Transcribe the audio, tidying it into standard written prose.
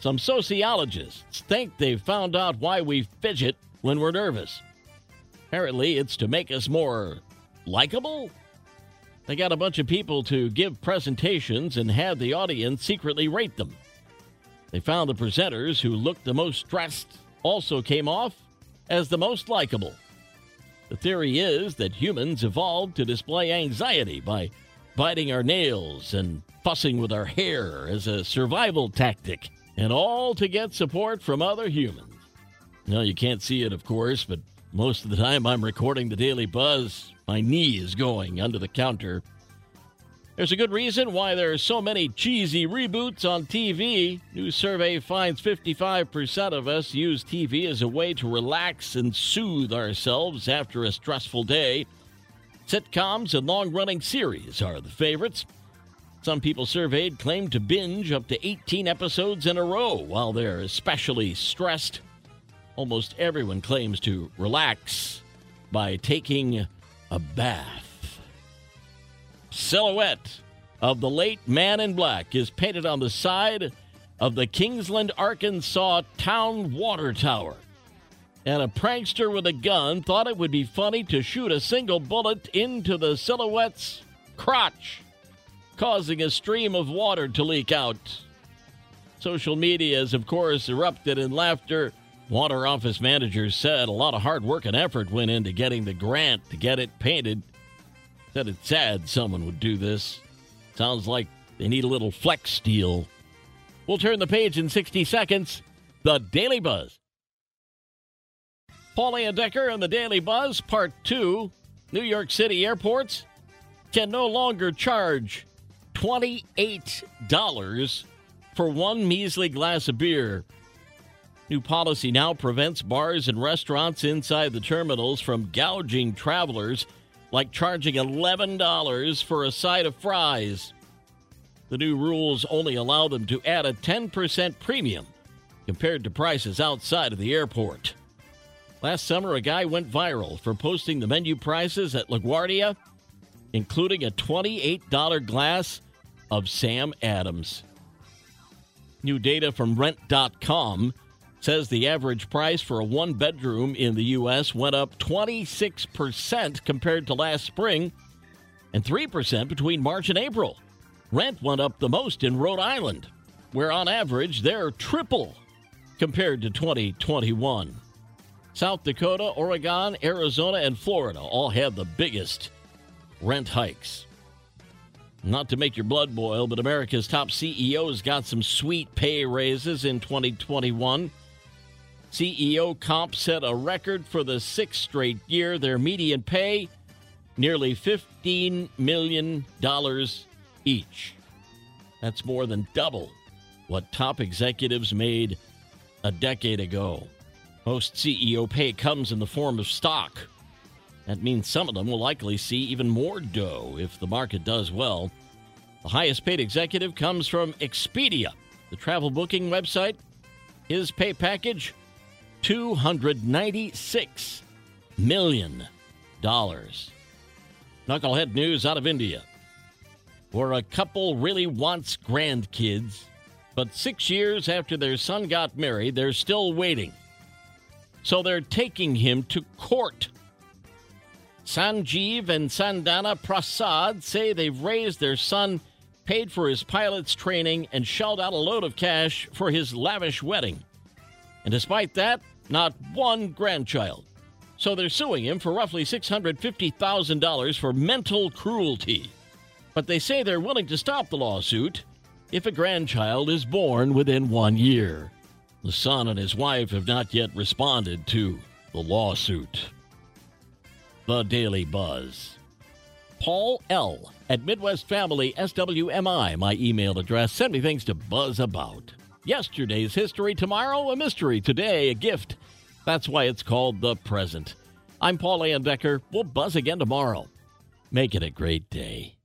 some sociologists think they've found out why we fidget when we're nervous. Apparently, it's to make us more likable. They got a bunch of people to give presentations and had the audience secretly rate them. They found the presenters who looked the most stressed also came off as the most likable. The theory is that humans evolved to display anxiety by biting our nails and fussing with our hair as a survival tactic, and all to get support from other humans. Now, you can't see it, of course, but most of the time I'm recording The Daily Buzz, my knee is going under the counter. There's a good reason why there are so many cheesy reboots on TV. New survey finds 55% of us use TV as a way to relax and soothe ourselves after a stressful day. Sitcoms and long-running series are the favorites. Some people surveyed claim to binge up to 18 episodes in a row while they're especially stressed. Almost everyone claims to relax by taking a bath. Silhouette of the late Man in Black is painted on the side of the Kingsland, Arkansas town water tower. And a prankster with a gun thought it would be funny to shoot a single bullet into the silhouette's crotch, causing a stream of water to leak out. Social media has, of course, erupted in laughter. Water office managers said a lot of hard work and effort went into getting the grant to get it painted. Said it's sad someone would do this. Sounds like they need a little flex steel. We'll turn the page in 60 seconds. The Daily Buzz. Paul Layendecker and The Daily Buzz, Part 2. New York City airports can no longer charge $28 for one measly glass of beer. New policy now prevents bars and restaurants inside the terminals from gouging travelers, like charging $11 for a side of fries. The new rules only allow them to add a 10% premium compared to prices outside of the airport. Last summer, a guy went viral for posting the menu prices at LaGuardia, including a $28 glass of Sam Adams. New data from rent.com says the average price for a one-bedroom in the U.S. went up 26% compared to last spring and 3% between March and April. Rent went up the most in Rhode Island, where on average they're triple compared to 2021. South Dakota, Oregon, Arizona, and Florida all had the biggest rent hikes. Not to make your blood boil, but America's top CEOs got some sweet pay raises in 2021. CEO comp set a record for the sixth straight year. Their median pay, nearly $15 million each. That's more than double what top executives made a decade ago. Most CEO pay comes in the form of stock. That means some of them will likely see even more dough if the market does well. The highest paid executive comes from Expedia, the travel booking website. His pay package, $296 million. Knucklehead news out of India, where a couple really wants grandkids, but 6 years after their son got married, they're still waiting. So they're taking him to court. Sanjeev and Sandana Prasad say they've raised their son, paid for his pilot's training, and shelled out a load of cash for his lavish wedding. And despite that, not one grandchild. So they're suing him for roughly $650,000 for mental cruelty. But they say they're willing to stop the lawsuit if a grandchild is born within 1 year. The son and his wife have not yet responded to the lawsuit. The Daily Buzz. Paul L. at Midwest Family SWMI, my email address. Send me things to buzz about. Yesterday's history, tomorrow a mystery, today a gift. That's why it's called the present. I'm Paul Layendecker. We'll buzz again tomorrow. Make it a great day.